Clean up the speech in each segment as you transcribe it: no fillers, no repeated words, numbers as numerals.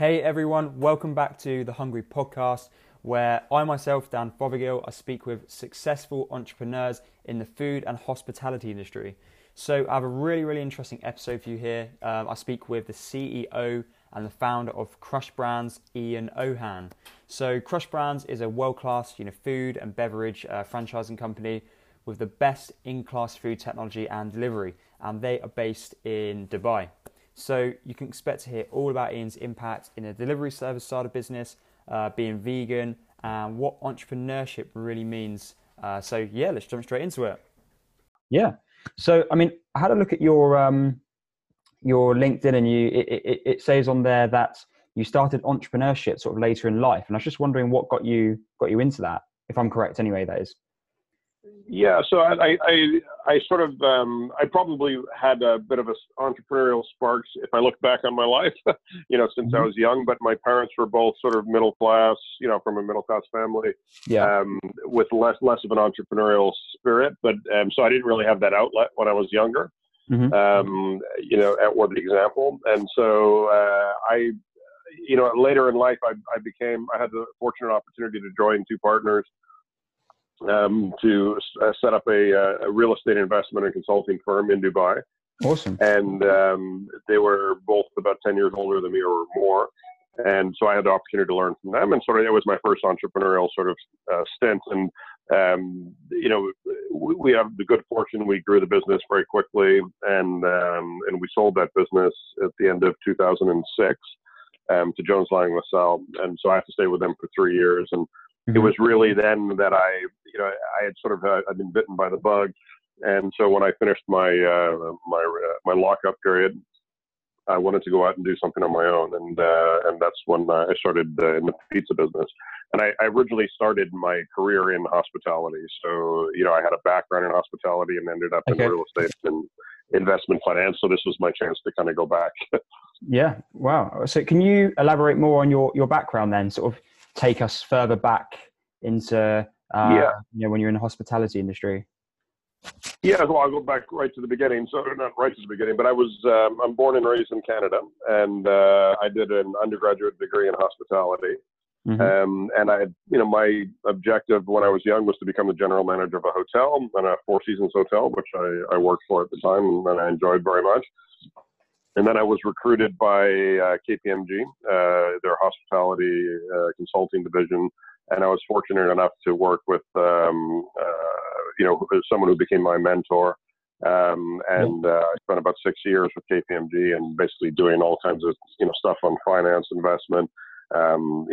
Hey everyone, welcome back to The Hungry Podcast, where I myself, Dan Fothergill, I speak with successful entrepreneurs in the food and hospitality industry. So I have a really interesting episode for you here. I speak with the CEO and the founder of Krush Brands, Ian Ohan. So Krush Brands is a world-class food and beverage franchising company with the best in-class food technology and delivery, and they are based in Dubai. So you can expect to hear all about Ian's impact in the delivery service side of business, being vegan, and what entrepreneurship really means. So yeah, let's jump straight into it. Yeah. So I mean, I had a look at your LinkedIn, and it says on there that you started entrepreneurship sort of later in life, and I was just wondering what got you into that, if I'm correct. Anyway, that is. Yeah, so I sort of I probably had a bit of an entrepreneurial spark if I look back on my life, since I was young. But my parents were both sort of middle class, from a middle class family, with less of an entrepreneurial spirit. But so I didn't really have that outlet when I was younger, for example. And so later in life, I had the fortunate opportunity to join two partners. To set up a real estate investment and consulting firm in Dubai. Awesome. And they were both about 10 years older than me or more. And so I had the opportunity to learn from them. And sort of it was my first entrepreneurial sort of stint. And, we have the good fortune, we grew the business very quickly. And we sold that business at the end of 2006 to Jones Lang LaSalle. And so I had to stay with them for 3 years. And it was really then that I had sort of I'd been bitten by the bug, and so when I finished my lockup period, I wanted to go out and do something on my own, and that's when I started in the pizza business. And I originally started my career in hospitality, so I had a background in hospitality and ended up in real estate and investment finance. So this was my chance to kind of go back. Yeah, wow. So can you elaborate more on your background then, sort of? Take us further back into when you're in the hospitality industry. Yeah, well, I'll go back right to the beginning. So not right to the beginning, but I was I'm born and raised in Canada, and I did an undergraduate degree in hospitality. And I, my objective when I was young was to become the general manager of a hotel, and a Four Seasons hotel, which I worked for at the time, and I enjoyed very much. And then I was recruited by KPMG, their hospitality consulting division, and I was fortunate enough to work with, someone who became my mentor. I spent about 6 years with KPMG, and basically doing all kinds of stuff on finance, investment, and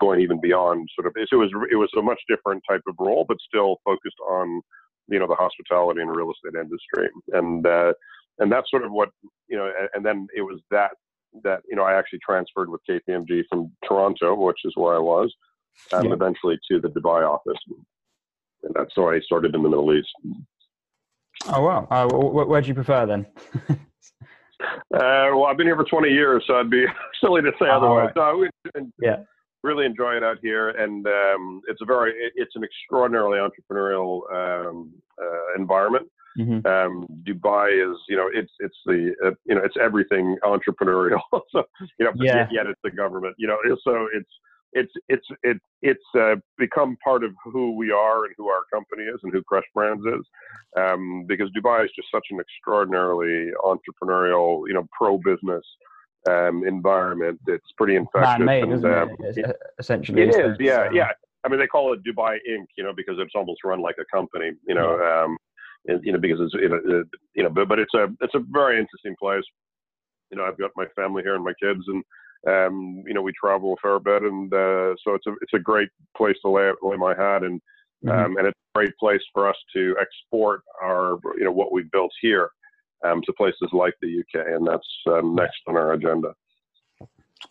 going even beyond. Sort of, it was a much different type of role, but still focused on the hospitality and real estate industry, and that's sort of what, and then it was that I actually transferred with KPMG from Toronto, which is where I was, eventually to the Dubai office. And that's where I started in the Middle East. Oh, wow. Where do you prefer then? Well, I've been here for 20 years, so I'd be silly to say otherwise. Right. So really enjoy it out here, and it's an extraordinarily entrepreneurial environment. Dubai is, it's the, it's everything entrepreneurial. So, yet it's the government, so it's become part of who we are and who our company is and who Krush Brands is, because Dubai is just such an extraordinarily entrepreneurial, pro-business, environment. It's pretty infectious. Man-made, and, isn't it? Essentially. It is. Yeah. Yeah. I mean, they call it Dubai Inc., because it's almost run like a company, because it's, but it's a very interesting place. I've got my family here and my kids, and we travel a fair bit, and so it's a great place to lay my hat, and and it's a great place for us to export our what we've built here to places like the UK, and that's next on our agenda.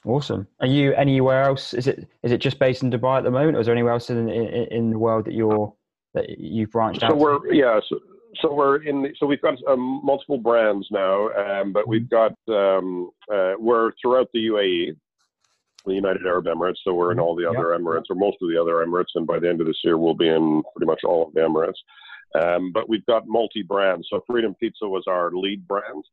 Awesome. Are you anywhere else? Is it just based in Dubai at the moment, or is there anywhere else in the world that you've branched out? So we've got multiple brands now, but we've got we're throughout the UAE, the United Arab Emirates. So we're in all the other Emirates, or most of the other Emirates, and by the end of this year, we'll be in pretty much all of the Emirates. But we've got multi-brands. So Freedom Pizza was our lead brand,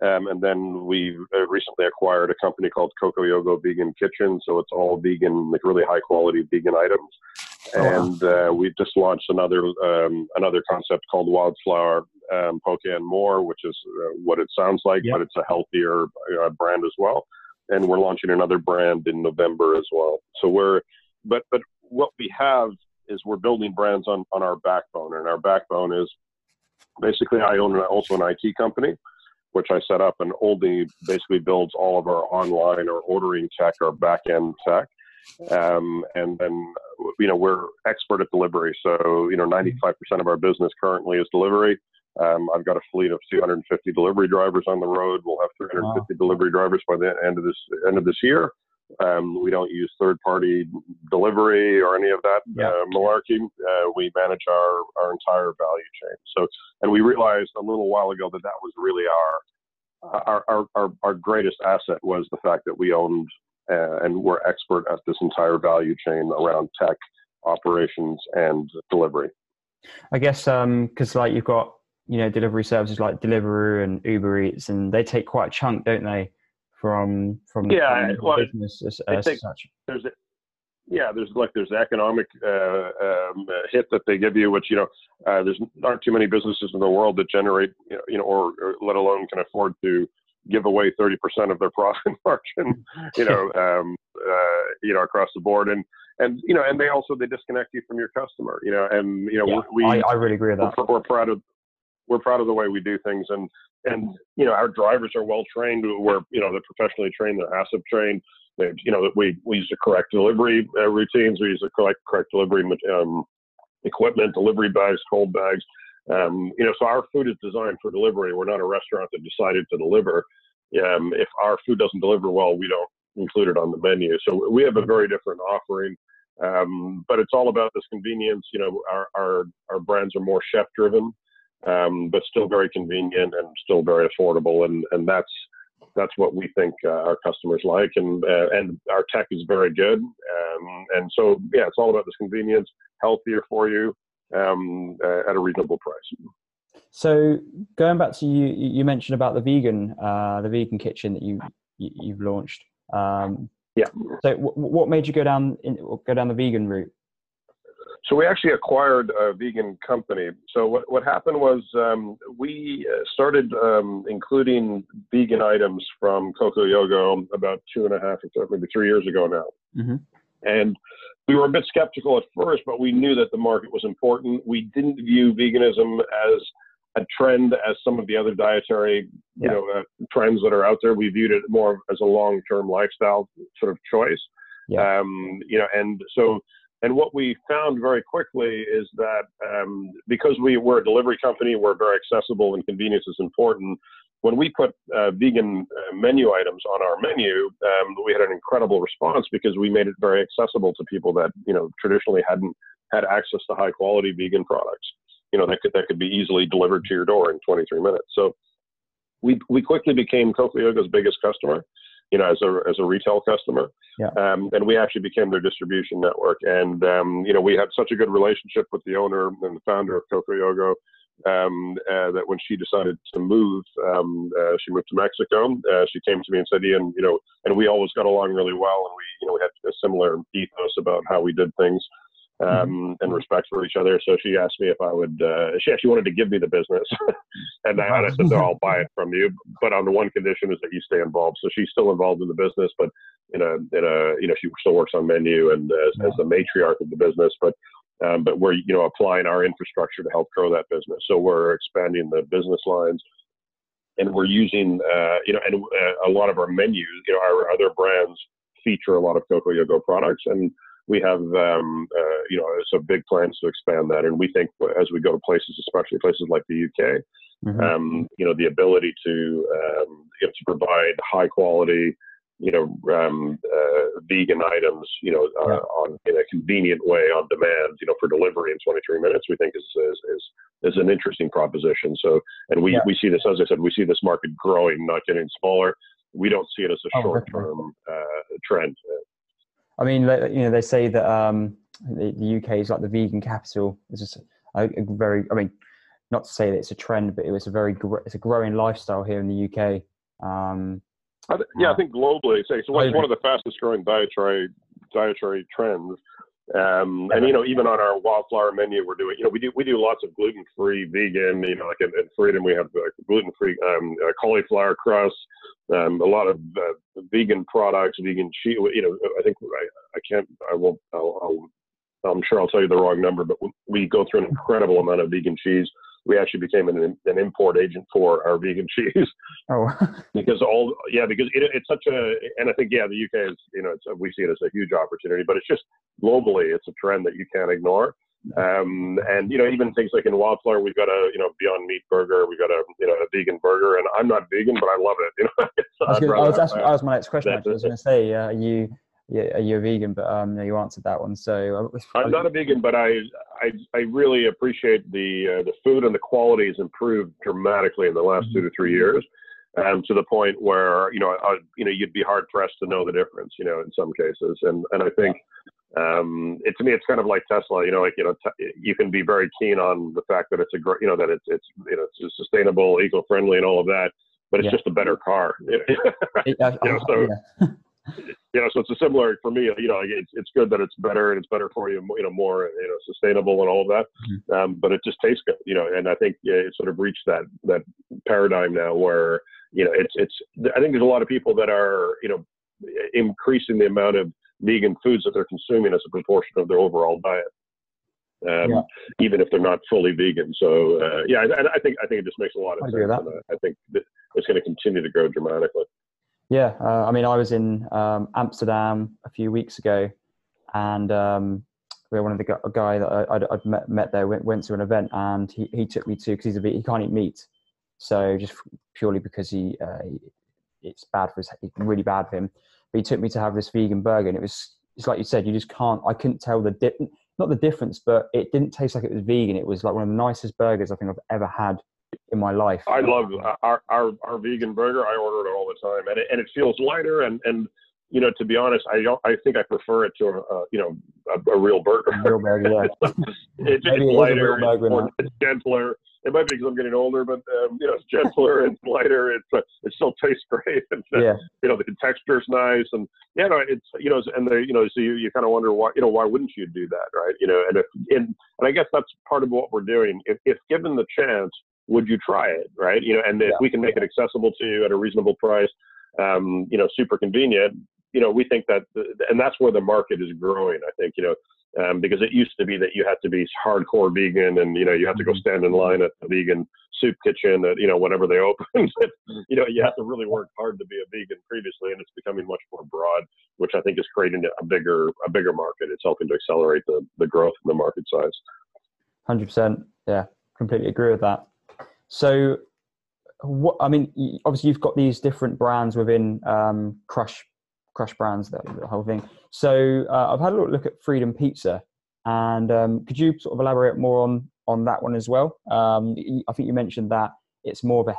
And then we recently acquired a company called Coco Yogo Vegan Kitchen. So it's all vegan, like really high quality vegan items. And we just launched another concept called Wildflower, Poke and More, which is what it sounds like, but it's a healthier brand as well. And we're launching another brand in November as well. So we're, but what we have is we're building brands on our backbone. And our backbone is basically I own also an IT company, which I set up and only basically builds all of our online or ordering tech, our back-end tech. And then, you know, we're expert at delivery. So, you know, 95% of our business currently is delivery. I've got a fleet of 250 delivery drivers on the road. We'll have 350 delivery drivers by the end of this year. We don't use third-party delivery or any of that malarkey. We manage our entire value chain. So, and we realized a little while ago that was really our greatest asset was the fact that we owned and were expert at this entire value chain around tech, operations, and delivery. I guess because like you've got delivery services like Deliveroo and Uber Eats, and they take quite a chunk, don't they? From the business as such. There's the economic hit that they give you, which there's aren't too many businesses in the world that generate or let alone can afford to give away 30% of their profit margin across the board, and they also disconnect you from your customer, I really agree with that. We're proud of the way we do things, and our drivers are well trained. We're they're professionally trained, they're HACCP trained. We use the correct delivery routines. We use the correct delivery equipment, delivery bags, cold bags. So our food is designed for delivery. We're not a restaurant that decided to deliver. If our food doesn't deliver well, we don't include it on the menu. So we have a very different offering. But it's all about this convenience. Our brands are more chef driven. But still very convenient and still very affordable, and that's what we think our customers like, and our tech is very good, and so it's all about this convenience, healthier for you at a reasonable price. So going back to you mentioned about the vegan kitchen that you've launched. So what made you go down the vegan route? So we actually acquired a vegan company. So what happened was we started including vegan items from Coco Yogo about 3 years ago now. Mm-hmm. And we were a bit skeptical at first, but we knew that the market was important. We didn't view veganism as a trend as some of the other dietary trends that are out there. We viewed it more as a long-term lifestyle sort of choice. Yeah. And what we found very quickly is that because we're a delivery company, we're very accessible and convenience is important. When we put vegan menu items on our menu, we had an incredible response because we made it very accessible to people that traditionally hadn't had access to high quality vegan products. That could be easily delivered to your door in 23 minutes. So we quickly became Coco Yogo's biggest customer. As a retail customer. Yeah. And we actually became their distribution network. And, we had such a good relationship with the owner and the founder of Coco Yogo that when she decided to move, she moved to Mexico. She came to me and said, Ian, and we always got along really well. And we had a similar ethos about how we did things and respect for each other. So she asked me if I would, she actually wanted to give me the business. And I said, no, I'll buy it from you. But on the one condition is that you stay involved. So she's still involved in the business, but she still works on menu and as the matriarch of the business. But we're, applying our infrastructure to help grow that business. So we're expanding the business lines and we're using, a lot of our menus, our other brands feature a lot of Coco Yogo products. And we have, some big plans to expand that. And we think as we go to places, especially places like the UK, mm-hmm. The ability to provide high quality, vegan items, in a convenient way on demand, for delivery in 23 minutes, we think is an interesting proposition. So, and we see this, as I said, we see this market growing, not getting smaller. We don't see it as a short-term trend. I mean, they say that the UK is like the vegan capital. It's just a very, not to say that it's a trend, but it's a very growing lifestyle here in the UK. I think globally, it's one of the fastest growing dietary trends. And even on our Wildflower menu, we're doing, we do lots of gluten-free, vegan, in Freedom, we have gluten-free cauliflower crust, a lot of vegan products, vegan cheese. I'm sure I'll tell you the wrong number, but we go through an incredible amount of vegan cheese. We actually became an import agent for our vegan cheese. Oh, because it's such a, and I think, the UK is, we see it as a huge opportunity, but it's just globally, it's a trend that you can't ignore. Even things like in Wildflower, we've got a, Beyond Meat burger, we've got a, a vegan burger, and I'm not vegan, but I love it. That was my next question. I was going to say, are you a vegan? But you answered that one. So I'm not a vegan, but I really appreciate the food, and the quality has improved dramatically in the last 2 to 3 years, to the point where you'd be hard pressed to know the difference. In some cases, and I think to me it's kind of like Tesla. You can be very keen on the fact that it's a great, that it's sustainable, eco friendly, and all of that, but it's just a better car. So it's a similar for me. It's good that it's better, and it's better for you. More sustainable and all of that. Mm-hmm. But it just tastes good. And I think it's sort of reached that paradigm now where it's. I think there's a lot of people that are increasing the amount of vegan foods that they're consuming as a proportion of their overall diet, even if they're not fully vegan. So I think it just makes a lot of sense. And I think that it's going to continue to grow dramatically. Yeah, I was in Amsterdam a few weeks ago, and one of the guy that I'd met there went to an event, and he took me to, because he's a vegan, he can't eat meat, so just purely because it's bad for his, really bad for him. But he took me to have this vegan burger, and it's like you said, you just can't. I couldn't tell not the difference, but it didn't taste like it was vegan. It was like one of the nicest burgers I think I've ever had in my life. I love our vegan burger. I order it all the time, and it feels lighter. And to be honest, I think I prefer it to a real burger. A real burger, yeah. It's just lighter, it's gentler. It might be because I'm getting older, but it's gentler, it's lighter. It still tastes great. The texture's nice, and so you kind of wonder why wouldn't you do that, right? And I guess that's part of what we're doing. If given the chance, would you try it, right? If we can make it accessible to you at a reasonable price, super convenient, we think that, and that's where the market is growing, I think, because it used to be that you had to be hardcore vegan, and, you had to go stand in line at the vegan soup kitchen at, whenever they opened. You had to really work hard to be a vegan previously, and it's becoming much more broad, which I think is creating a bigger market. It's helping to accelerate the growth in the market size. 100%. Yeah, completely agree with that. So, obviously you've got these different brands within Krush Brands, the whole thing. So I've had a look at Freedom Pizza, and could you sort of elaborate more on that one as well? I think you mentioned that it's more of a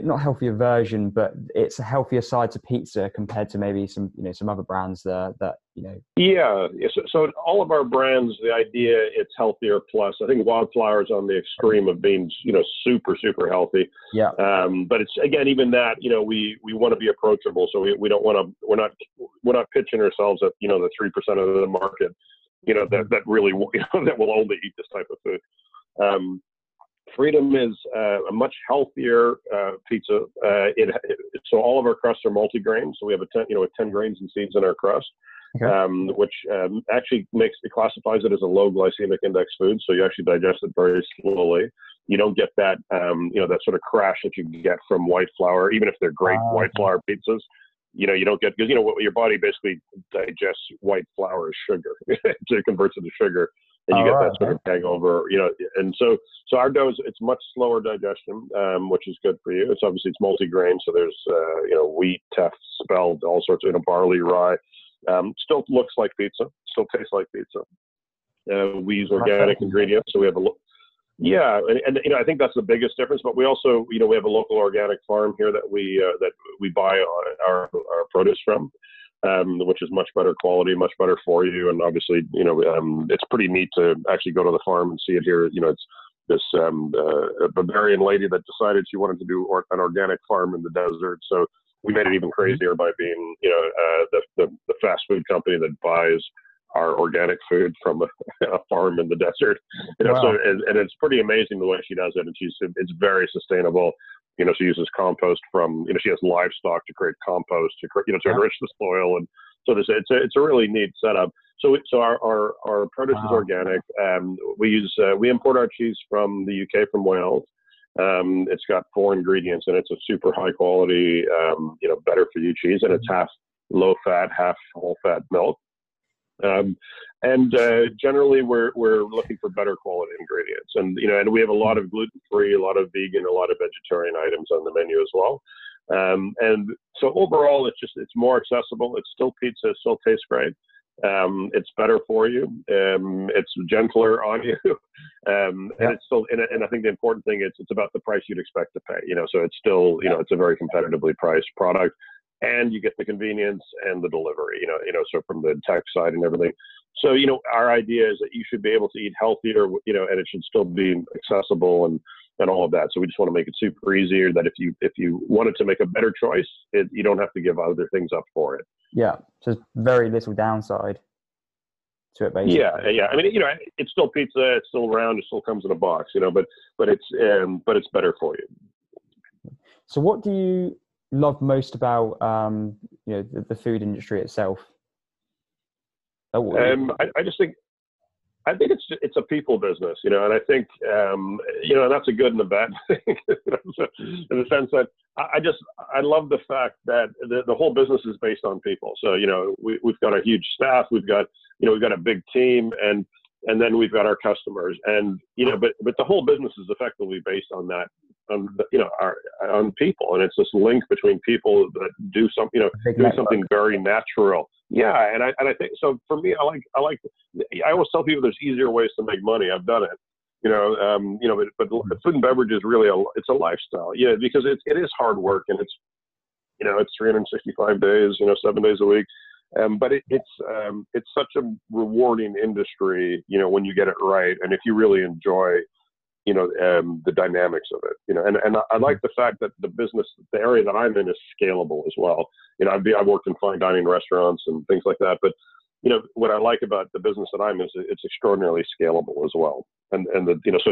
not healthier version, but it's a healthier side to pizza compared to maybe some, some other brands that. Yeah. So all of our brands, the idea it's healthier plus. I think Wildflower's on the extreme of being, super, super healthy. Yeah. But it's, again, even that, we want to be approachable. So we don't want to, we're not pitching ourselves at, the 3% of the market, that really, that will only eat this type of food. Freedom is a much healthier pizza. So all of our crusts are multi-grain. So we have 10 grains and seeds in our crust, which actually classifies it as a low glycemic index food. So you actually digest it very slowly. You don't get that, that sort of crash that you get from white flour, even if they're great white flour pizzas. You don't get, because your body basically digests white flour as sugar, so it converts it to sugar, and that sort of hangover, and so our dough, it's much slower digestion, which is good for you. It's obviously, it's multi-grain, so there's, wheat, teff, spelt, all sorts of, barley, rye, still looks like pizza, still tastes like pizza. We use organic ingredients, so we have I think that's the biggest difference. But we also, we have a local organic farm here that we buy our produce from, which is much better quality, much better for you. And obviously, it's pretty neat to actually go to the farm and see it here. It's this Bavarian lady that decided she wanted to do an organic farm in the desert. So we made it even crazier by being, the fast food company that buys our organic food from a farm in the desert. Wow. So, and it's pretty amazing the way she does it. And it's very sustainable. She uses compost from, she has livestock to create compost to enrich the soil. And so it's a really neat setup. So our produce is organic. We import our cheese from the UK, from Wales. It's got 4 ingredients and it's a super high quality, better for you cheese. And it's half low fat, half whole fat milk. Generally we're looking for better quality ingredients, and we have a lot of gluten-free, a lot of vegan, a lot of vegetarian items on the menu as well. And so overall it's more accessible. It's still pizza. It still tastes great. It's better for you. It's gentler on you. And it's still, and I think the important thing is it's about the price you'd expect to pay, so it's still, it's a very competitively priced product. And you get the convenience and the delivery, so from the tech side and everything. So, our idea is that you should be able to eat healthier, and it should still be accessible and all of that. So we just want to make it super easier that if you wanted to make a better choice, you don't have to give other things up for it. Yeah. So very little downside to it, basically. Yeah. I mean, it's still pizza, it's still round, it still comes in a box, but it's better for you. So what do you love most about the food industry itself? I think it's a people business, and I think and that's a good and a bad thing. In the sense that I love the fact that the whole business is based on people. So we've got a huge staff, we've got a big team, and then we've got our customers, and but the whole business is effectively based on that. On people, and it's this link between people that do something, do something very natural. Yeah, and I think so. For me, I always tell people there's easier ways to make money. I've done it, But food and beverage is really it's a lifestyle. Yeah, because it is hard work, and it's 365 days, 7 days a week. But it's such a rewarding industry, when you get it right, and if you really enjoy the dynamics of it, and I like the fact that the area that I'm in is scalable as well. I've worked in fine dining restaurants and things like that, but what I like about the business that I'm in is it's extraordinarily scalable as well. So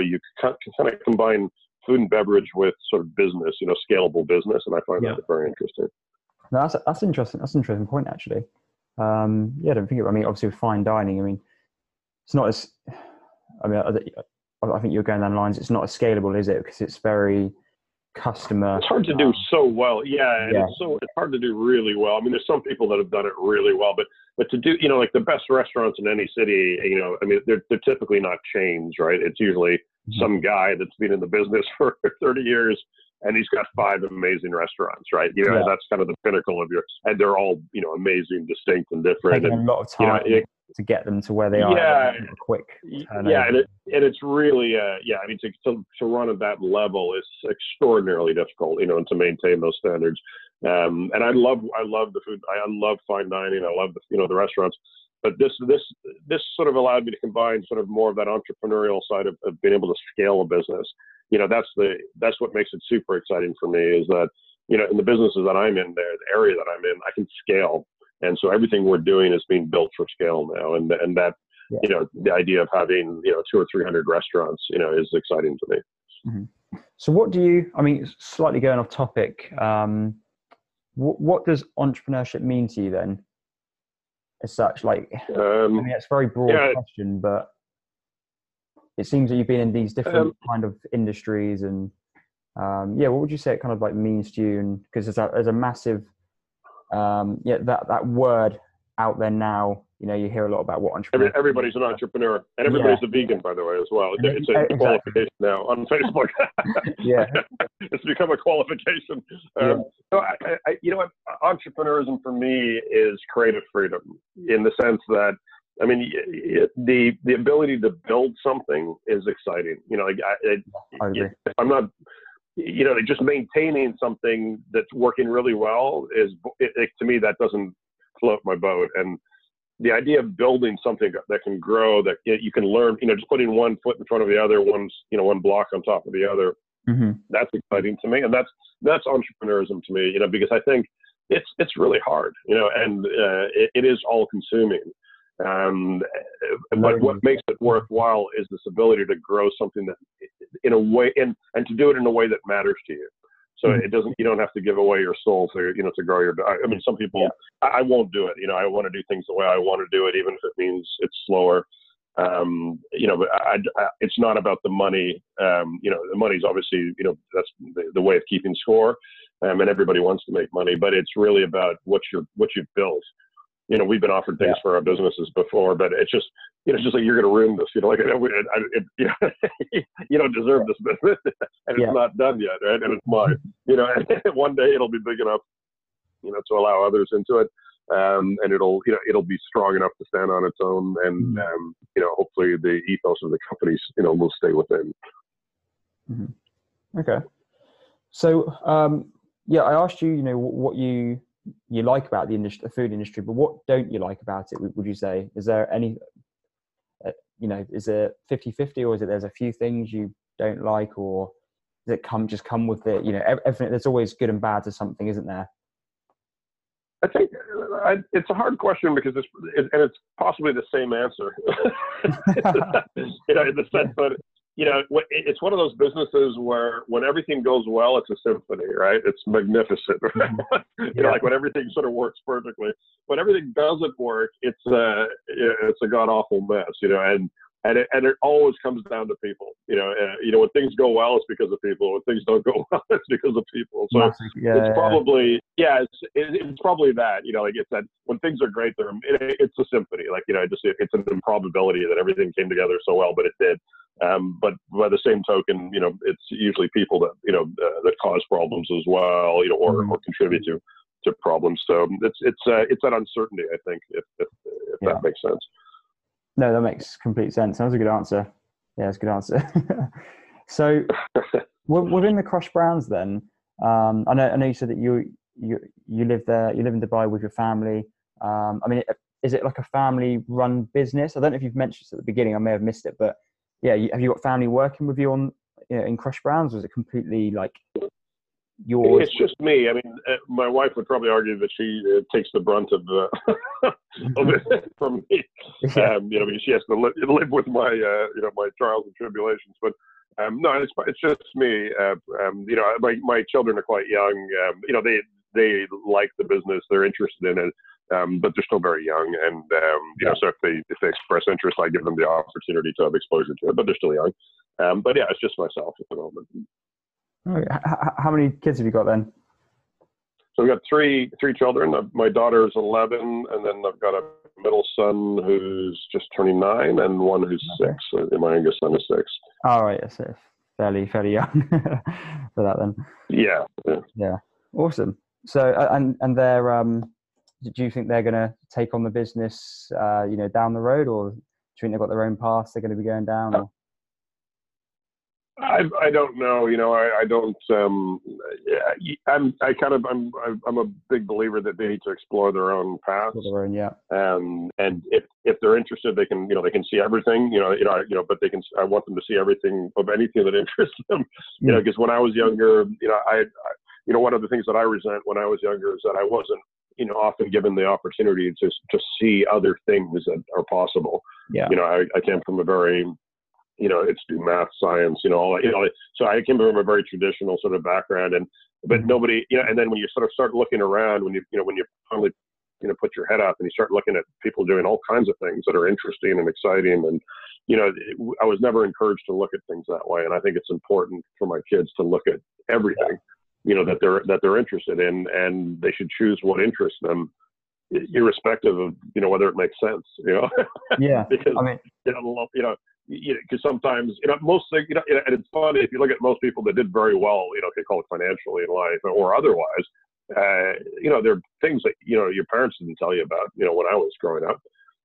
you can kind of combine food and beverage with sort of business, scalable business. And I find that very interesting. No, that's interesting. That's an interesting point, actually. I don't think obviously with fine dining, it's not as, I think you're going down lines. It's not as scalable, is it? Because it's very customer. It's hard to do so well. Yeah. It's hard to do really well. There's some people that have done it really well, but to do, like the best restaurants in any city, they're typically not chains, right? It's usually some guy that's been in the business for 30 years and he's got 5 amazing restaurants, right? And that's kind of the pinnacle of and they're all, amazing, distinct and different. Taking a lot of time. To get them to where they are, quick. Turnover. Yeah, and it's really, to run at that level is extraordinarily difficult, and to maintain those standards. And I love the food. I love fine dining. I love the restaurants. But this sort of allowed me to combine sort of more of that entrepreneurial side of being able to scale a business. That's what makes it super exciting for me is that in the businesses that I'm in, the area that I'm in, I can scale. And so everything we're doing is being built for scale now. And that, the idea of having, 200 or 300 restaurants, is exciting to me. Mm-hmm. So what do you, slightly going off topic, what does entrepreneurship mean to you then as such? It's a very broad question, but it seems that you've been in these different kind of industries and, what would you say it kind of means to you? And because there's a massive, that word out there now, you hear a lot about what entrepreneur. Everybody's an entrepreneur, and everybody's a vegan, by the way, as well. It's a qualification now on Facebook. It's become a qualification. Entrepreneurism for me is creative freedom in the sense that the ability to build something is exciting. I agree. If I'm not. Just maintaining something that's working really well is, to me, that doesn't float my boat. And the idea of building something that can grow, that you can learn, just putting one foot in front of the other, one block on top of the other, that's exciting to me. And that's entrepreneurism to me, because I think it's really hard, and it is all consuming. But what makes it worthwhile is this ability to grow something that in a way, and to do it in a way that matters to you. So you don't have to give away your soul to, to grow your, I mean, some people, I won't do it. I want to do things the way I want to do it, even if it means it's slower. But it's not about the money. The money's obviously, that's the way of keeping score. And everybody wants to make money, but it's really about what you've built. We've been offered things for our businesses before, but it's just, it's just like, you're going to ruin this, you don't deserve this business, and it's not done yet, right? And it's mine, and one day it'll be big enough, to allow others into it. And it'll, it'll be strong enough to stand on its own. And, hopefully the ethos of the companies, will stay within. Okay. So, I asked you, what you like about the industry, the food industry, but what don't you like about it? Would you say, is there any, is it 50-50, or is it, there's a few things you don't like, or does it come with it? Everything, there's always good and bad to something, isn't there? I think it's a hard question, because it's possibly the same answer, in the sense that, it's one of those businesses where when everything goes well, it's a symphony, right? It's magnificent, right? Like when everything sort of works perfectly. When everything doesn't work, it's a god awful mess, and it always comes down to people, when things go well, it's because of people. When things don't go well, it's because of people. So it's probably that, it's that when things are great, it's a symphony, it's an improbability that everything came together so well, but it did. But by the same token, it's usually people that, that cause problems as well, or contribute to problems. So it's that uncertainty, I think, if that makes sense. No, that makes complete sense. That was a good answer. Yeah, it's a good answer. So within the Krush Brands then, I know you said that you live there, you live in Dubai with your family. I mean, is it like a family run business? I don't know if you've mentioned this at the beginning, I may have missed it, but have you got family working with you on in Krush Brands, or is it completely like yours? It's just me. I mean, my wife would probably argue that she takes the brunt of it from me. Because she has to live with my my trials and tribulations. But no, it's just me. My children are quite young. They like the business. They're interested in it. But they're still very young, and so if they express interest, I give them the opportunity to have exposure to it. But they're still young. But it's just myself at the moment. How many kids have you got then? So we've got three children. My daughter's 11, and then I've got a middle son who's just turning 9, and one who's 6. So my youngest son is 6. All right, yes, fairly young for that then. Yeah. Awesome. So and they're. Do you think they're going to take on the business, down the road, or do you think they've got their own paths they're going to be going down? Or? I don't know. I don't. I'm a big believer that they need to explore their own paths. And if they're interested, they can. They can see everything. But they can. I want them to see everything of anything that interests them. Because when I was younger, one of the things that I resent when I was younger is that I wasn't. Often given the opportunity to see other things that are possible. I came from a very, it's math, science, so I came from a very traditional sort of background, but nobody, and then when you sort of start looking around, when you finally, put your head up and you start looking at people doing all kinds of things that are interesting and exciting. And, I was never encouraged to look at things that way. And I think it's important for my kids to look at everything. That they're interested in, and they should choose what interests them, irrespective of whether it makes sense. Because because sometimes mostly and it's funny if you look at most people that did very well, they call it financially in life or otherwise. There are things that your parents didn't tell you about. When I was growing up,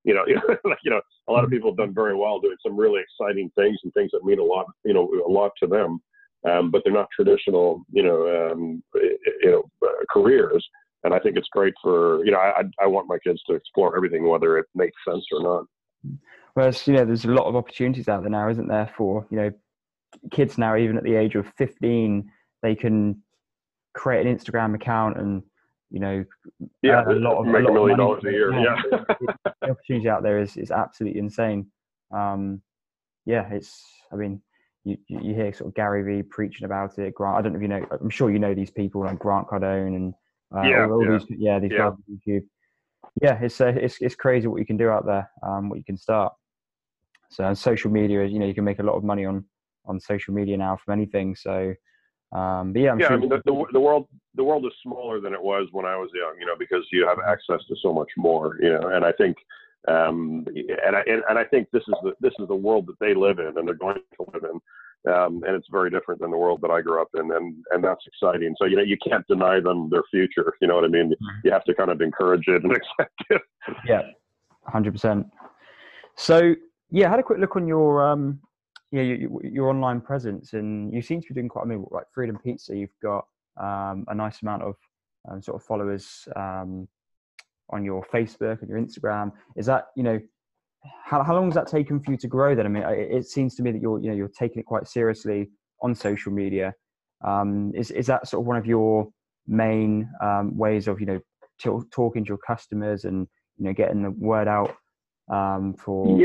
a lot of people have done very well doing some really exciting things and things that mean a lot to them. But they're not traditional, careers. And I think it's great for, you know, I want my kids to explore everything, whether it makes sense or not. Whereas, you know, there's a lot of opportunities out there now, isn't there, for, you know, kids now, even at the age of 15, they can create an Instagram account and, you know, make $1 million a year. Yeah. The opportunity out there is absolutely insane. Yeah, it's, I mean, you hear sort of Gary Vee preaching about it. Grant, I don't know if you know, I'm sure you know these people like Grant Cardone and these guys on YouTube. Yeah, it's crazy what you can do out there, what you can start. So, and social media, you know, you can make a lot of money on social media now from anything. So, but yeah, I mean, the world is smaller than it was when I was young, you know, because you have access to so much more, you know. And I think, I think this is the world that they live in and they're going to live in, and it's very different than the world that I grew up in, and that's exciting. So, you know, you can't deny them their future. You know what I mean? You have to kind of encourage it and accept it. Yeah, 100%. So, yeah, I had a quick look on your online presence, and you seem to be doing quite, I mean, like Freedom Pizza, you've got a nice amount of sort of followers on your Facebook and your Instagram. Is that, you know, how long has that taken for you to grow then? I mean, it seems to me that you're taking it quite seriously on social media. Is that sort of one of your main ways of, you know, talking to your customers and, you know, getting the word out for?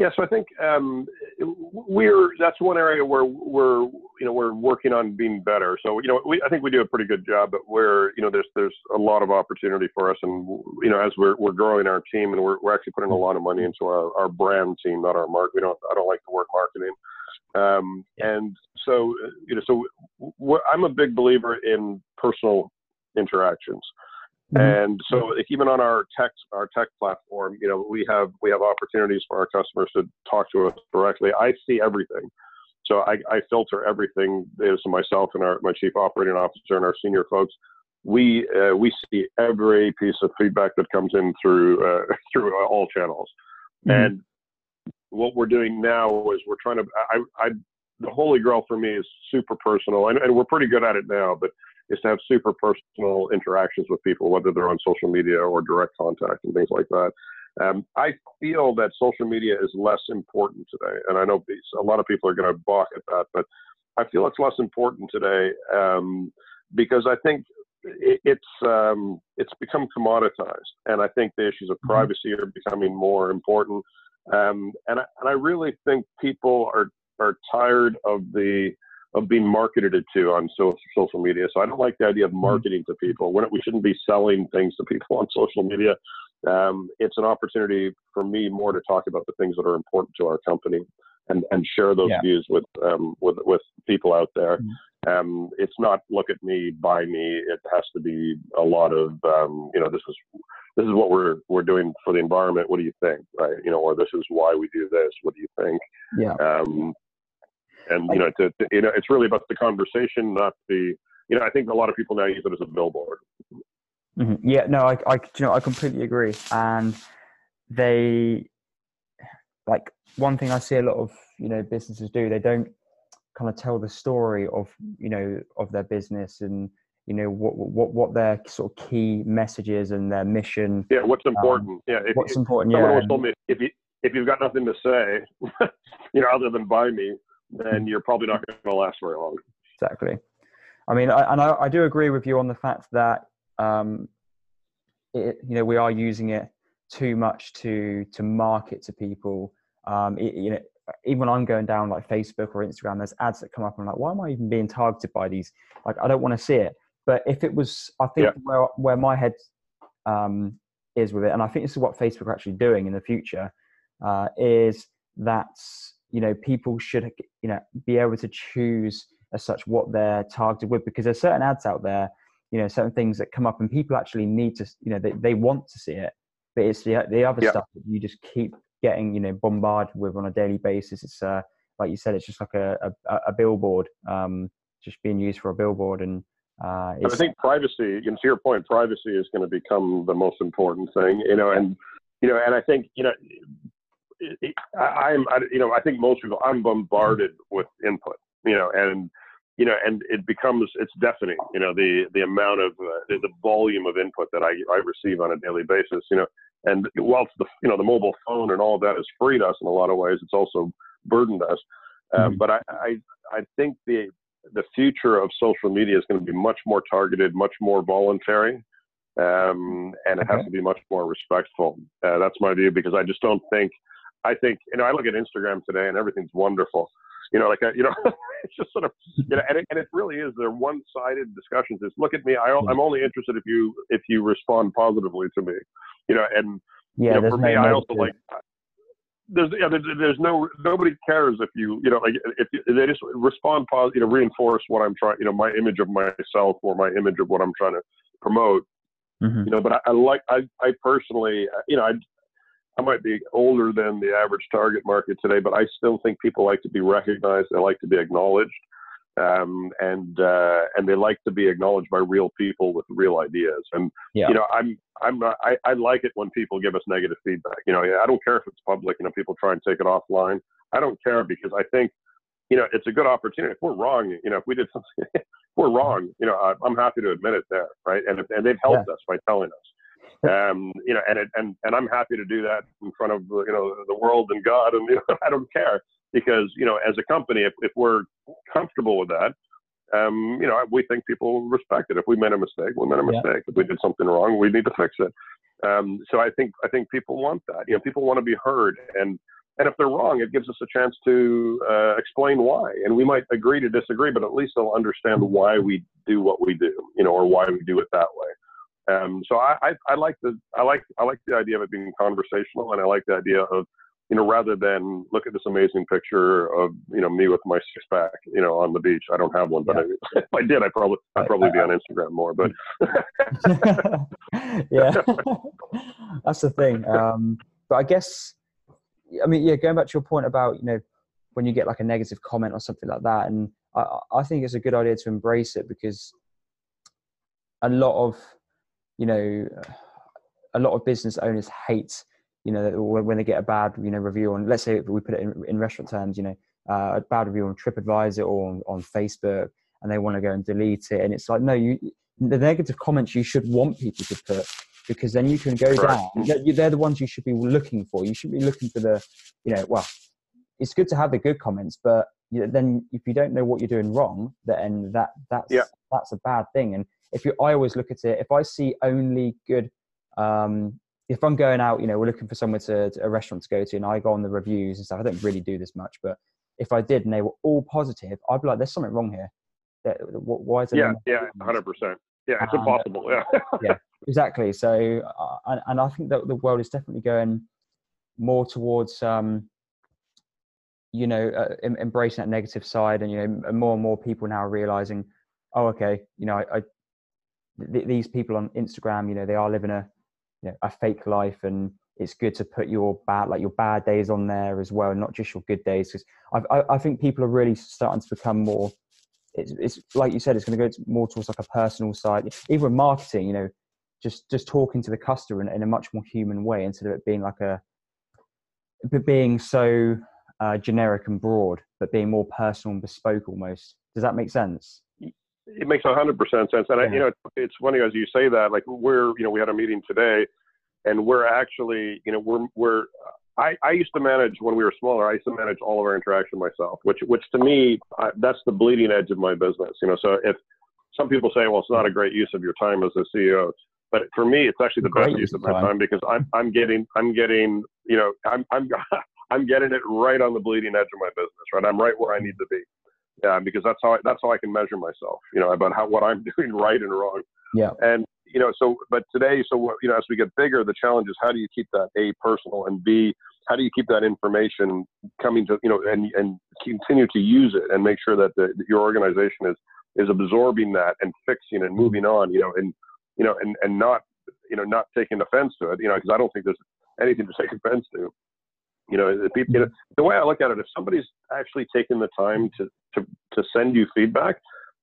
Yeah. So I think that's one area where we're working on being better. So, you know, I think we do a pretty good job, but where, you know, there's a lot of opportunity for us. And, you know, as we're growing our team, and we're actually putting a lot of money into our brand team, not our market. I don't like the word marketing. And so, you know, I'm a big believer in personal interactions. And so even on our tech platform, you know, we have opportunities for our customers to talk to us directly. I see everything. So I filter everything. It's myself and my chief operating officer and our senior folks. We see every piece of feedback that comes in through all channels. Mm-hmm. And what we're doing now is we're trying to, the holy grail for me is super personal, and we're pretty good at it now, but is to have super personal interactions with people, whether they're on social media or direct contact and things like that. I feel that social media is less important today. And I know a lot of people are going to balk at that, but I feel it's less important today because I think it's become commoditized. And I think the issues of privacy are becoming more important. And I really think people are tired of being marketed to on social media. So I don't like the idea of marketing to people. We shouldn't be selling things to people on social media. It's an opportunity for me more to talk about the things that are important to our company and share those views with people out there. Mm-hmm. It's not look at me, buy me. It has to be a lot of, you know, this is what we're doing for the environment. What do you think? Right. You know, or this is why we do this. What do you think? Yeah. And, you know, it's really about the conversation, not the, you know, I think a lot of people now use it as a billboard. Mm-hmm. Yeah, no, I completely agree. And like one thing I see a lot of, you know, businesses do, they don't kind of tell the story of, you know, of their business and, you know, what their sort of key message is and their mission. Yeah. What's important. Yeah. Someone always told me if you've got nothing to say, you know, other than buy me, then you're probably not going to last very long. Exactly. I mean, I do agree with you on the fact that, you know, we are using it too much to market to people. You know, even when I'm going down like Facebook or Instagram, there's ads that come up. And I'm like, why am I even being targeted by these? Like, I don't want to see it. But if it was, I think where my head is with it, and I think this is what Facebook are actually doing in the future, is that's, you know, people should, you know, be able to choose as such what they're targeted with, because there's certain ads out there, you know, certain things that come up and people actually need to, you know, they want to see it, but it's the other stuff that you just keep getting, you know, bombarded with on a daily basis. It's like you said, it's just like a billboard, just being used for a billboard. And I think privacy, and to your point, privacy is going to become the most important thing, you know, and, you know, and I think, you know, I think most people, I'm bombarded with input, you know, and you know, and it becomes, it's deafening, you know, the amount of, the volume of input that I receive on a daily basis, you know, and whilst the, you know, the mobile phone and all of that has freed us in a lot of ways, it's also burdened us. But I think the future of social media is going to be much more targeted, much more voluntary, and it has to be much more respectful. That's my view, because I just don't think, you know, I look at Instagram today and everything's wonderful. You know, like, you know, it's just sort of, you know, and it really is, they're one-sided discussions. It's look at me, I'm only interested if you respond positively to me, you know, and yeah, you know, for me, I also like, there's no, nobody cares if you, you know, like if you, they just respond positive, you know, reinforce what I'm trying, you know, my image of myself or my image of what I'm trying to promote, you know, but I personally, you know, I might be older than the average target market today, but I still think people like to be recognized. They like to be acknowledged, and they like to be acknowledged by real people with real ideas. And you know, I like it when people give us negative feedback. You know, I don't care if it's public. You know, people try and take it offline. I don't care, because I think, you know, it's a good opportunity. If we're wrong, you know, if we did something, if we're wrong, you know, I'm happy to admit it there, right? And they've helped us by telling us. You know, and I'm happy to do that in front of, you know, the world and God, and, you know, I don't care, because, you know, as a company, if we're comfortable with that, you know, we think people will respect it. If we made a mistake, we made a mistake. If we did something wrong, we need to fix it. So I think people want that, you know, people want to be heard, and if they're wrong, it gives us a chance to explain why, and we might agree to disagree, but at least they'll understand why we do what we do, you know, or why we do it that way. So I like the idea of it being conversational, and I like the idea of, you know, rather than look at this amazing picture of, you know, me with my six pack, you know, on the beach. I don't have one, but if I did, I'd probably be on Instagram more. But yeah, that's the thing. But I guess, I mean, yeah, going back to your point about, you know, when you get like a negative comment or something like that, and I think it's a good idea to embrace it, because a lot of, you know, a lot of business owners hate, you know, when they get a bad, you know, review on, let's say we put it in restaurant terms, you know, a bad review on TripAdvisor or on Facebook, and they want to go and delete it. And it's like, no, the negative comments you should want people to put, because then you can go down. They're the ones you should be looking for. You should be looking for the, you know, well, it's good to have the good comments, but then if you don't know what you're doing wrong, then that's a bad thing. And I always look at it, if I see only good, if I'm going out, you know, we're looking for somewhere to a restaurant to go to, and I go on the reviews and stuff. I don't really do this much, but if I did and they were all positive, I'd be like, there's something wrong here. Why is it? Yeah, 100%. Yeah, it's impossible. Yeah. Yeah, exactly. So, and I think that the world is definitely going more towards, you know, embracing that negative side, and, you know, more and more people now realizing, oh, okay, you know, these people on Instagram, you know, they are living a fake life, and it's good to put your bad days on there as well, not just your good days. Because I think people are really starting to become more. It's like you said, it's going to go more towards like a personal side, even with marketing. You know, just talking to the customer in a much more human way, instead of it being like being so generic and broad, but being more personal and bespoke almost. Does that make sense? It makes 100% sense. And I, you know, it's funny as you say that, like you know, we had a meeting today, and we're actually, you know, I used to manage, when we were smaller, I used to manage all of our interaction myself, which to me, that's the bleeding edge of my business. You know, so if some people say, well, it's not a great use of your time as a CEO, but for me, it's actually the best use of my time, because I'm getting, you know, I'm getting it right on the bleeding edge of my business, right? I'm right where I need to be. Because that's how I can measure myself, you know, about what I'm doing right and wrong. Yeah. And, you know, so, but today, so, you know, as we get bigger, the challenge is, how do you keep that A, personal, and B, how do you keep that information coming to, you know, and continue to use it, and make sure that your organization is absorbing that and fixing and moving on, and not, you know, not taking offense to it, you know, because I don't think there's anything to take offense to. You know, the way I look at it, if somebody's actually taking the time to send you feedback,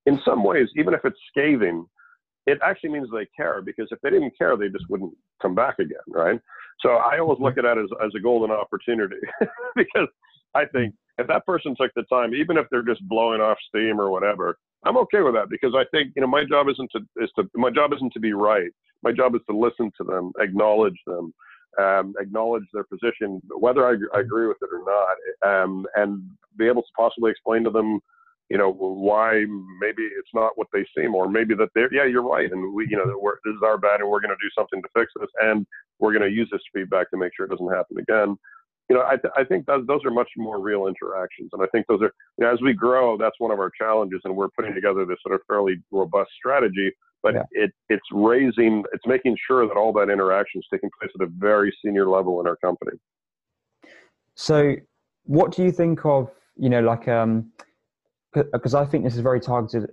in some ways, even if it's scathing, it actually means they care, because if they didn't care, they just wouldn't come back again, right? So I always look at it as a golden opportunity because I think, if that person took the time, even if they're just blowing off steam or whatever, I'm okay with that, because I think, you know, my job isn't to be right. My job is to listen to them, acknowledge them, acknowledge their position, whether I agree with it or not, and be able to possibly explain to them, you know, why maybe it's not what they seem, or maybe that they're, yeah, you're right, and we, you know, this is our bad, and we're going to do something to fix this, and we're going to use this feedback to make sure it doesn't happen again. You know, I think those are much more real interactions, and I think those are, you know, as we grow, that's one of our challenges, and we're putting together this sort of fairly robust strategy, but yeah. it's making sure that all that interaction is taking place at a very senior level in our company. So, what do you think of, you know, like, because I think this is very targeted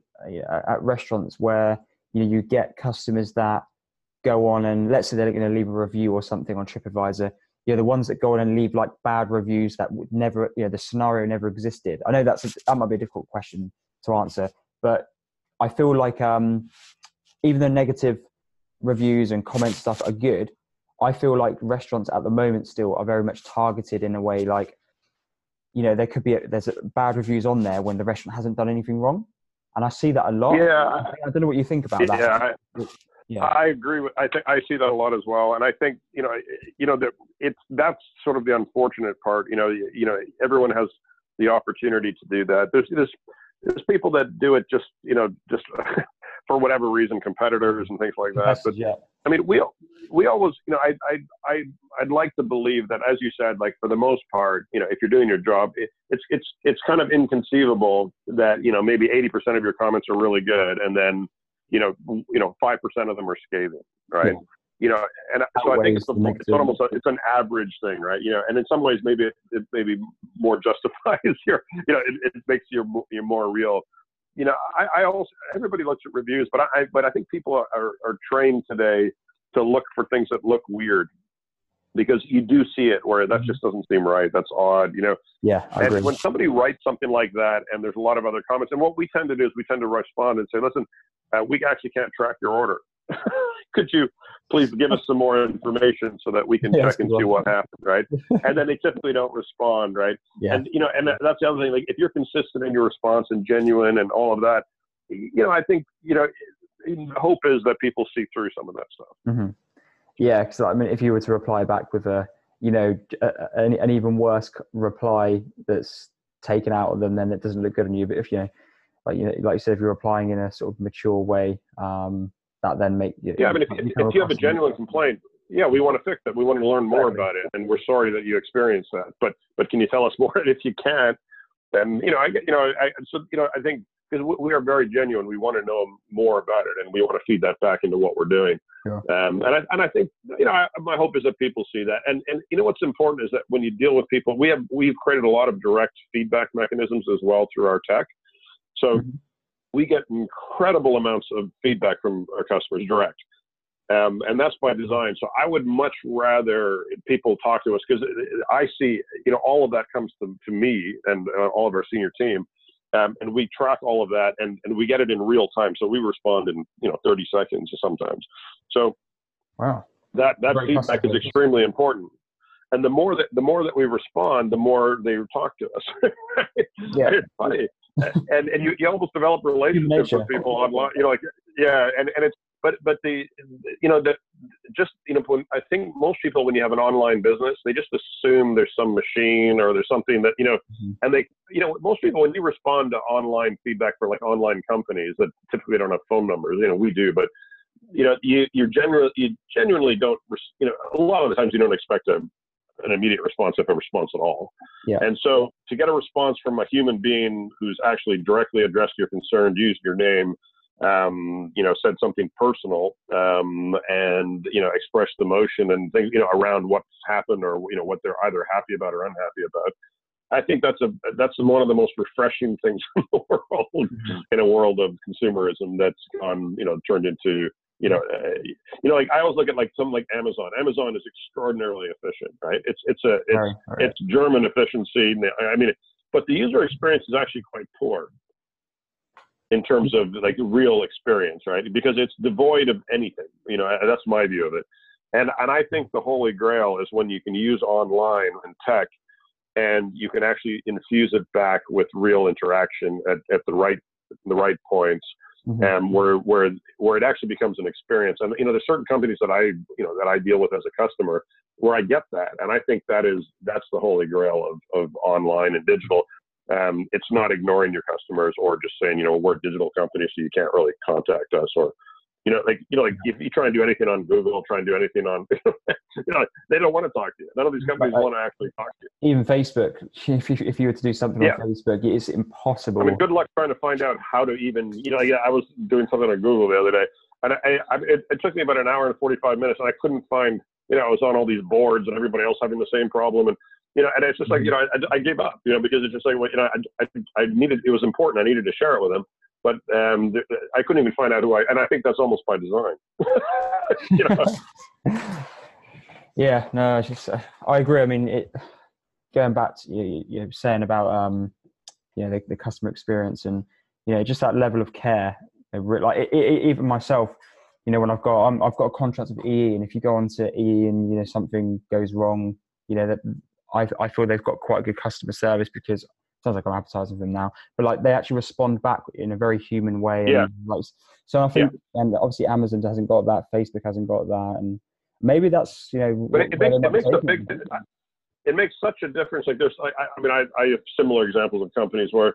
at restaurants where, you know, you get customers that go on and let's say they're going to leave a review or something on TripAdvisor. You know, the ones that go on and leave like bad reviews that would never, you know, the scenario never existed. I know that might be a difficult question to answer, but I feel like even though negative reviews and comment stuff are good, I feel like restaurants at the moment still are very much targeted in a way like, you know, there's bad reviews on there when the restaurant hasn't done anything wrong. And I see that a lot. Yeah. I don't know what you think about that. Yeah. Yeah. I agree with, I think I see that a lot as well. And I think, you know, that that's sort of the unfortunate part, you know, everyone has the opportunity to do that. There's people that do it just, you know, just for whatever reason, competitors and things like that. But yeah. I mean, we always, you know, I'd like to believe that, as you said, like for the most part, you know, if you're doing your job, it's kind of inconceivable that, you know, maybe 80% of your comments are really good, and then, you know, 5% of them are scathing, right? Yeah. You know, and so I think it's almost an average thing, right? You know, and in some ways, maybe it maybe more justifies your, you know, it makes you more real. You know, I also, everybody looks at reviews, but I think people are trained today to look for things that look weird, because you do see it where that just doesn't seem right. That's odd, you know? Yeah, I agree. And when somebody writes something like that and there's a lot of other comments, and what we tend to do is we tend to respond and say, listen, we actually can't track your order. Could you please give us some more information so that we can check and see what happened, right? And then they typically don't respond, right? Yeah. And, you know, and that's the other thing, like if you're consistent in your response and genuine and all of that, you know, I think, you know, the hope is that people see through some of that stuff. Mm-hmm. Yeah, because I mean, if you were to reply back with a, you know, an even worse reply that's taken out of them, then it doesn't look good on you. But if, you know, like you said, if you're replying in a sort of mature way, that then make you. Yeah, I mean, if you have a genuine complaint, yeah, we want to fix it. We want to learn more about it, and we're sorry that you experienced that. But can you tell us more? And if you can't, then I think, because we are very genuine, we want to know more about it, and we want to feed that back into what we're doing. Yeah. And I think, you know, my hope is that people see that. And you know what's important is that when you deal with people, we've created a lot of direct feedback mechanisms as well through our tech. So. Mm-hmm. We get incredible amounts of feedback from our customers direct. And that's by design. So I would much rather people talk to us, because I see, you know, all of that comes to me and all of our senior team. And we track all of that and we get it in real time. So we respond in, you know, 30 seconds sometimes. So wow, that feedback is extremely important. And the more that we respond, the more they talk to us. Yeah. It's funny. and you almost develop relationships with people online, you know, like, yeah. And it's, but the, you know, that just, you know, when I think most people, when you have an online business, they just assume there's some machine or there's something that, you know, mm-hmm. and they, you know, most people, when you respond to online feedback for like online companies that typically don't have phone numbers, you know, we do, but you know, you genuinely don't, you know, a lot of the times you don't expect an immediate response, if a response at all. Yeah. And so to get a response from a human being who's actually directly addressed your concerns, used your name, you know, said something personal, and, you know, expressed emotion and things, you know, around what's happened or, you know, what they're either happy about or unhappy about. I think that's one of the most refreshing things in the world, mm-hmm. in a world of consumerism that's gone, you know, turned into, you know, like I always look at like something like Amazon. Amazon is extraordinarily efficient, right? It's German efficiency. I mean, but the user experience is actually quite poor in terms of like real experience, right? Because it's devoid of anything. You know, that's my view of it. And I think the holy grail is when you can use online and tech and you can actually infuse it back with real interaction at the right points, mm-hmm. and where it actually becomes an experience. And you know, there's certain companies that I deal with as a customer where I get that, and I think that's the holy grail of online and digital. It's not ignoring your customers or just saying, you know, we're a digital company, so you can't really contact us, or like if you try and do anything on Google, try and do anything on, they don't want to talk to you. None of these companies want to actually talk to you. Even Facebook, if you were to do something on Facebook, it is impossible. I mean, good luck trying to find out how to even, I was doing something on Google the other day, and it took me about an hour and 45 minutes, and I couldn't find, I was on all these boards and everybody else having the same problem. And, and it's just like, I gave up, because it's just like, it was important. I needed to share it with them. But I couldn't even find out who and I think that's almost by design. Yeah, no, I agree. I mean, going back to you saying about, the customer experience and, just that level of care. Like even myself, when I've got a contract with EE, and if you go on to EE and, something goes wrong, that I feel they've got quite a good customer service, because sounds like I'm advertising them now, but like they actually respond back in a very human way. Yeah. And like, so I think, and obviously Amazon hasn't got that, Facebook hasn't got that, and maybe that's But it makes such a difference. Like there's, I have similar examples of companies where,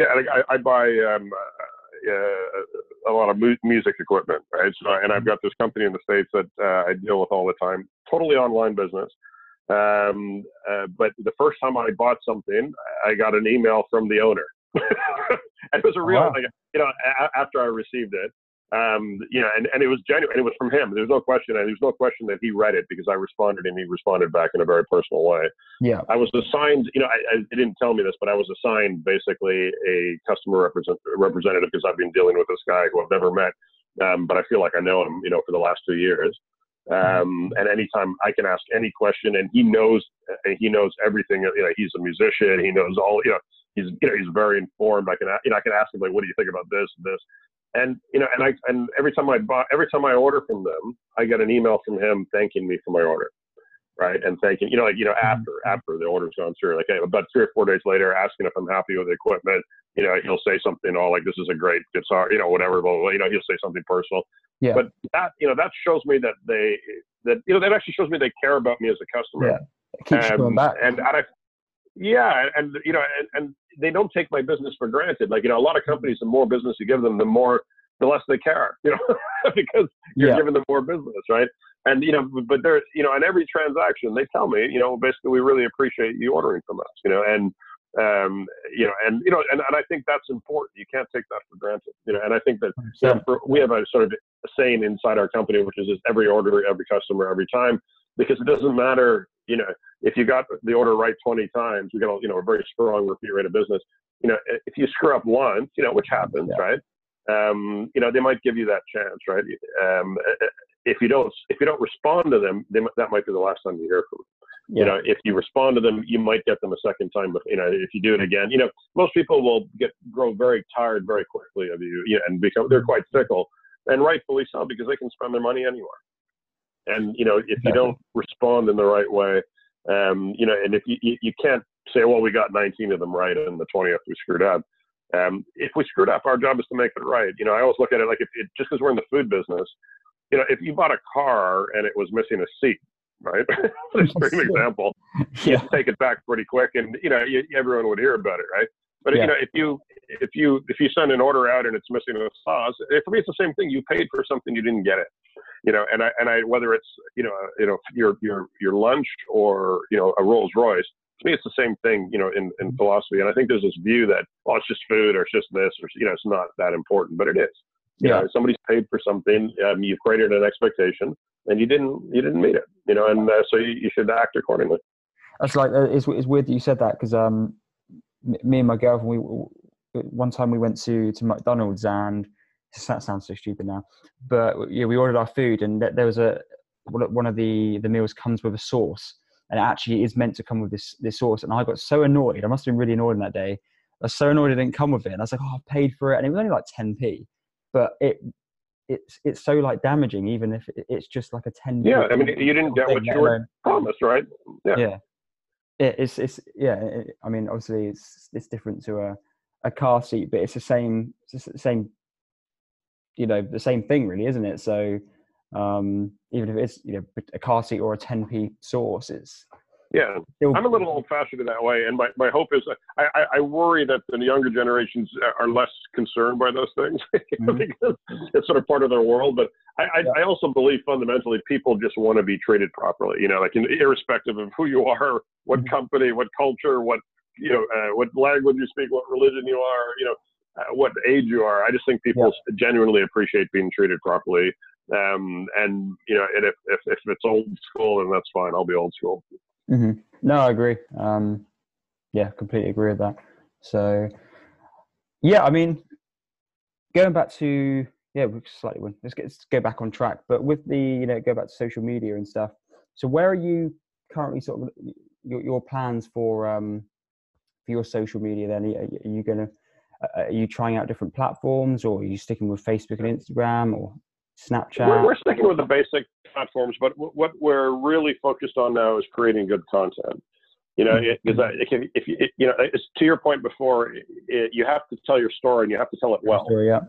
I buy a lot of music equipment, right? So, and I've got this company in the States that I deal with all the time, totally online business. But the first time I bought something, I got an email from the owner. It was a real, wow. After I received it, and it was genuine. It was from him. There was no question. And there was no question that he read it, because I responded and he responded back in a very personal way. Yeah. I was assigned, it didn't tell me this, but I was assigned basically a customer representative, because I've been dealing with this guy who I've never met. But I feel like I know him, for the last 2 years. And anytime I can ask any question, and he knows everything, he's a musician, he knows all, he's very informed. I can ask him, like, what do you think about this and this? And, and every time I order from them, I get an email from him thanking me for my order. Right. And thanking, after the order's gone through, like about 3 or 4 days later, asking if I'm happy with the equipment, he'll say something all like, this is a great guitar, whatever, blah, blah, he'll say something personal. Yeah. But that, that shows me that that actually shows me they care about me as a customer. Yeah. It keeps going back. And they don't take my business for granted. Like, a lot of companies, the more business you give them, the less they care, because you're giving them more business. Right. And, but there's, in every transaction, they tell me, basically, we really appreciate you ordering from us, and I think that's important. You can't take that for granted, and I think that we have a sort of saying inside our company, which is just every order, every customer, every time, because it doesn't matter, if you got the order right 20 times, we got, a very strong repeat rate of business, if you screw up once, which happens, right? They might give you that chance, right? If you don't respond to them, that might be the last time you hear from them. If you respond to them, you might get them a second time, but if you do it again, most people will grow very tired very quickly of you, and they're quite fickle, and rightfully so, because they can spend their money anywhere. And if you don't respond in the right way, and if you can't say, well, we got 19 of them right and the 20th we screwed up. If we screwed up, our job is to make it right. I always look at it like, just because we're in the food business, if you bought a car and it was missing a seat, right? Extreme example. Yeah. You'd take it back pretty quick, and everyone would hear about it, right? But if you send an order out and it's missing a sauce, for me it's the same thing. You paid for something, you didn't get it, And I whether it's your lunch or a Rolls Royce. To me, it's the same thing, in philosophy. And I think there's this view that, oh, it's just food, or it's just this, or it's not that important, but it is. Somebody's paid for something. You've created an expectation, and you didn't meet it. So you should act accordingly. That's like it's weird that you said that, because me and my girlfriend, one time we went to McDonald's, and that sounds so stupid now, but we ordered our food, and there was one of the meals comes with a sauce. And it actually is meant to come with this sauce. And I got so annoyed. I must have been really annoyed on that day. I was so annoyed it didn't come with it. And I was like, oh, I paid for it. And it was only like 10p. But it's so like damaging, even if it's just like a 10p. Yeah, I mean, you didn't get what you were promised, right? Yeah. I mean, obviously it's different to a car seat, but it's the same, you know, the same thing really, isn't it? So even if it's, you know, a car seat or a 10p sauce, it's... Yeah, I'm a little old-fashioned in that way, and my hope is I worry that the younger generations are less concerned by those things because it's sort of part of their world. But I also believe fundamentally people just want to be treated properly, you know, like irrespective of who you are, what company, what culture, what language you speak, what religion you are, you know, what age you are. I just think people genuinely appreciate being treated properly, and you know, and if it's old school, then that's fine. I'll be old school. Mm-hmm. No, I agree. Yeah, completely agree with that. So, yeah, I mean, going back to let's go back on track. But with the, you know, go back to social media and stuff. So, where are you currently sort of your plans for your social media? Then are you trying out different platforms, or are you sticking with Facebook and Instagram or Snapchat? We're sticking with the basic platforms, but what we're really focused on now is creating good content. You know, because if you, you know, it's to your point before, you have to tell your story and you have to tell it well. Sure, yeah.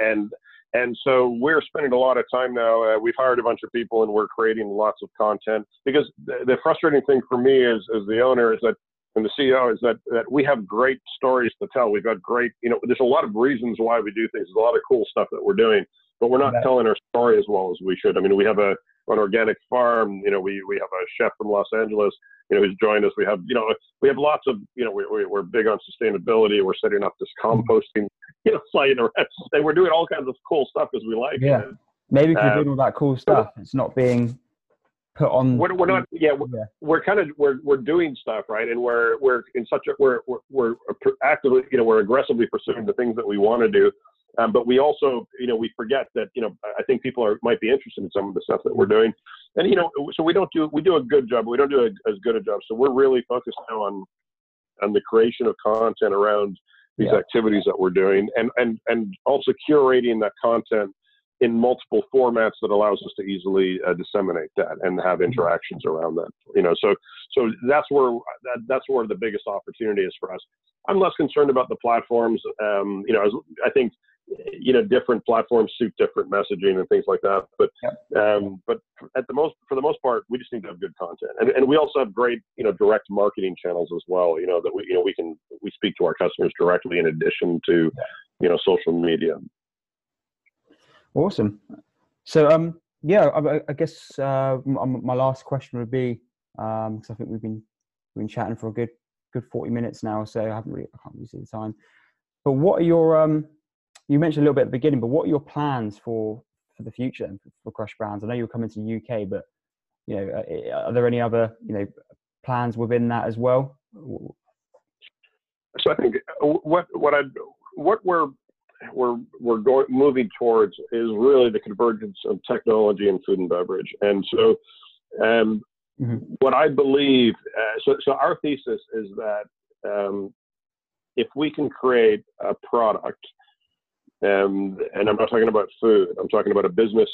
And so we're spending a lot of time now. We've hired a bunch of people and we're creating lots of content, because the frustrating thing for me is, as the owner, is that, and the CEO, is that we have great stories to tell. We've got great, you know, there's a lot of reasons why we do things. There's a lot of cool stuff that we're doing, but we're not telling our story as well as we should. I mean, we have an organic farm, you know, we have a chef from Los Angeles, you know, who's joined us. We have lots of, you know, we're big on sustainability. We're setting up this composting, you know, site, and we're doing all kinds of cool stuff because we like it. Yeah. Maybe if you're doing all that cool stuff, it's not being put on. We're doing stuff, right? And we're actively, you know, we're aggressively pursuing the things that we want to do. But we also, you know, we forget that, you know, I think people might be interested in some of the stuff that we're doing. And, you know, so we do a good job, but we don't do as good a job. So we're really focused now on the creation of content around these activities that we're doing, and also curating that content in multiple formats that allows us to easily disseminate that and have interactions around that, you know. So that's where the biggest opportunity is for us. I'm less concerned about the platforms. You know, I think, you know, different platforms suit different messaging and things like that. But for the most part, we just need to have good content, and we also have great, you know, direct marketing channels as well. You know, that we speak to our customers directly in addition to, you know, social media. Awesome. So I guess my last question would be, because I think we've been chatting for a good 40 minutes now, so I can't really see the time. But what are your you mentioned a little bit at the beginning, but what are your plans for the future and for Krush Brands? I know you're coming to the UK, but, you know, are there any other, you know, plans within that as well? So I think what we're moving towards is really the convergence of technology and food and beverage. And so what I believe, so our thesis is that if we can create a product, and I'm not talking about food, I'm talking about a business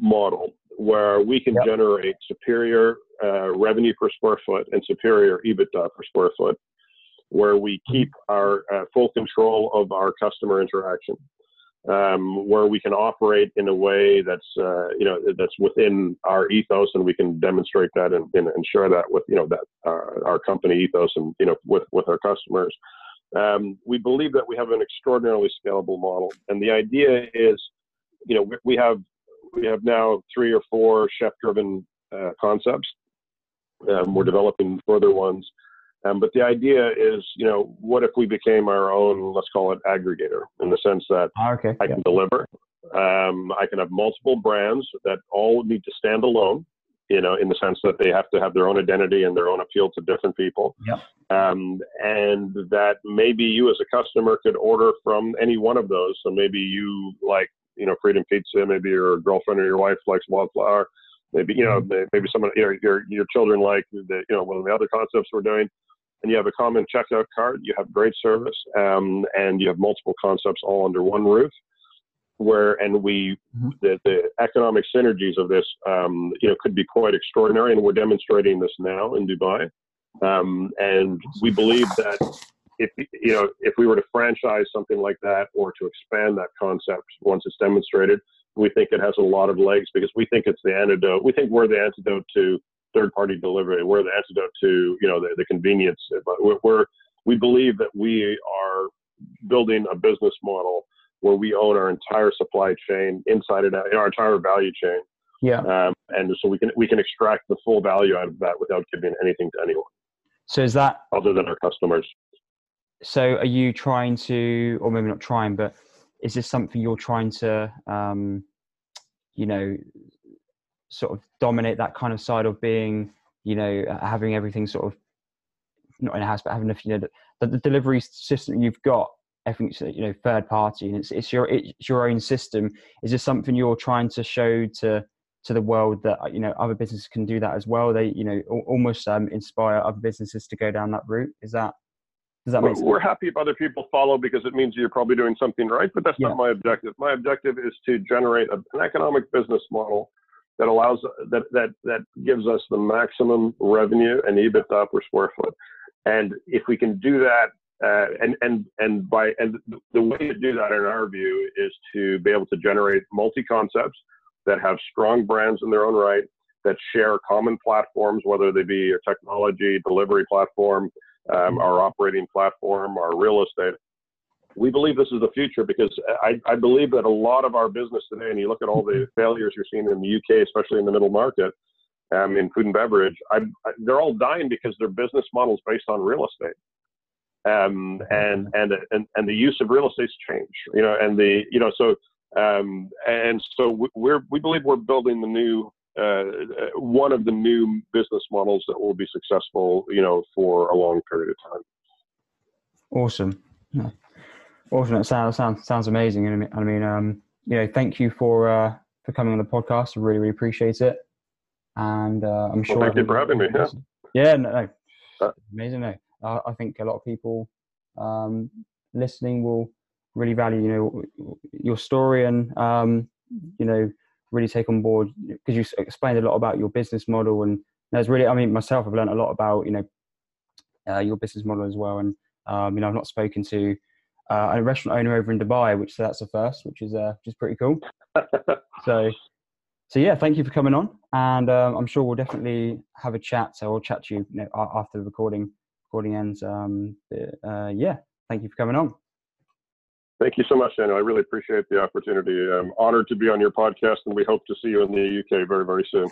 model where we can generate superior revenue per square foot and superior EBITDA per square foot, where we keep our full control of our customer interaction, where we can operate in a way that's, you know, that's within our ethos, and we can demonstrate that and share that with, you know, that our company ethos and, you know, with our customers. We believe that we have an extraordinarily scalable model, and the idea is, you know, we have now 3 or 4 chef-driven concepts. We're developing further ones. But the idea is, you know, what if we became our own, let's call it aggregator, in the sense that I can deliver, I can have multiple brands that all need to stand alone, you know, in the sense that they have to have their own identity and their own appeal to different people. Yep. And that maybe you as a customer could order from any one of those. So maybe you like, you know, Freedom Pizza, maybe your girlfriend or your wife likes Wildflower. Maybe, you know, maybe someone, you know, your children like the, you know, one of the other concepts we're doing. And you have a common checkout card, you have great service, and you have multiple concepts all under one roof, the economic synergies of this, you know, could be quite extraordinary. And we're demonstrating this now in Dubai. And we believe that if we were to franchise something like that or to expand that concept once it's demonstrated, we think it has a lot of legs because we think it's the antidote. We think we're the antidote to third-party delivery. We're the antidote to the convenience. We believe that we are building a business model where we own our entire supply chain inside and out, in our entire value chain. Yeah. And so we can extract the full value out of that without giving anything to anyone. So is that other than our customers? So are you trying to, or maybe not trying, but is this something you're trying to, sort of dominate that kind of side of being, having everything sort of not in house, but having the delivery system you've got, everything's third party, and it's your own system. Is this something you're trying to show to the world that other businesses can do that as well? They almost inspire other businesses to go down that route. Does that make sense? We're happy if other people follow because it means you're probably doing something right, but that's not my objective. My objective is to generate an economic business model that allows that gives us the maximum revenue and EBITDA per square foot. And if we can do that, and the way to do that in our view is to be able to generate multi concepts that have strong brands in their own right, that share common platforms, whether they be a technology, delivery platform, our operating platform, our real estate. We believe this is the future because I believe that a lot of our business today, and you look at all the failures you're seeing in the UK, especially in the middle market, in food and beverage, they're all dying because their business model is based on real estate. And the use of real estate's changed, so we believe we're building the new, one of the new business models that will be successful, for a long period of time. Awesome. Yeah. Awesome. That sounds amazing. And I mean, thank you for coming on the podcast. I really, really appreciate it. And, I'm sure. Well, thank you for having me. Awesome. Yeah. Yeah. No. Amazing. No. I think a lot of people listening will really value, your story and, really take on board, because you explained a lot about your business model. And there's really, I mean, myself, I've learned a lot about, your business model as well. And, I've not spoken to a restaurant owner over in Dubai, so that's a first, which is pretty cool. So yeah, thank you for coming on. And I'm sure we'll definitely have a chat. So I'll chat to you, after the recording ends. Thank you for coming on. Thank you so much, Daniel. I really appreciate the opportunity. I'm honored to be on your podcast, and we hope to see you in the UK very, very soon.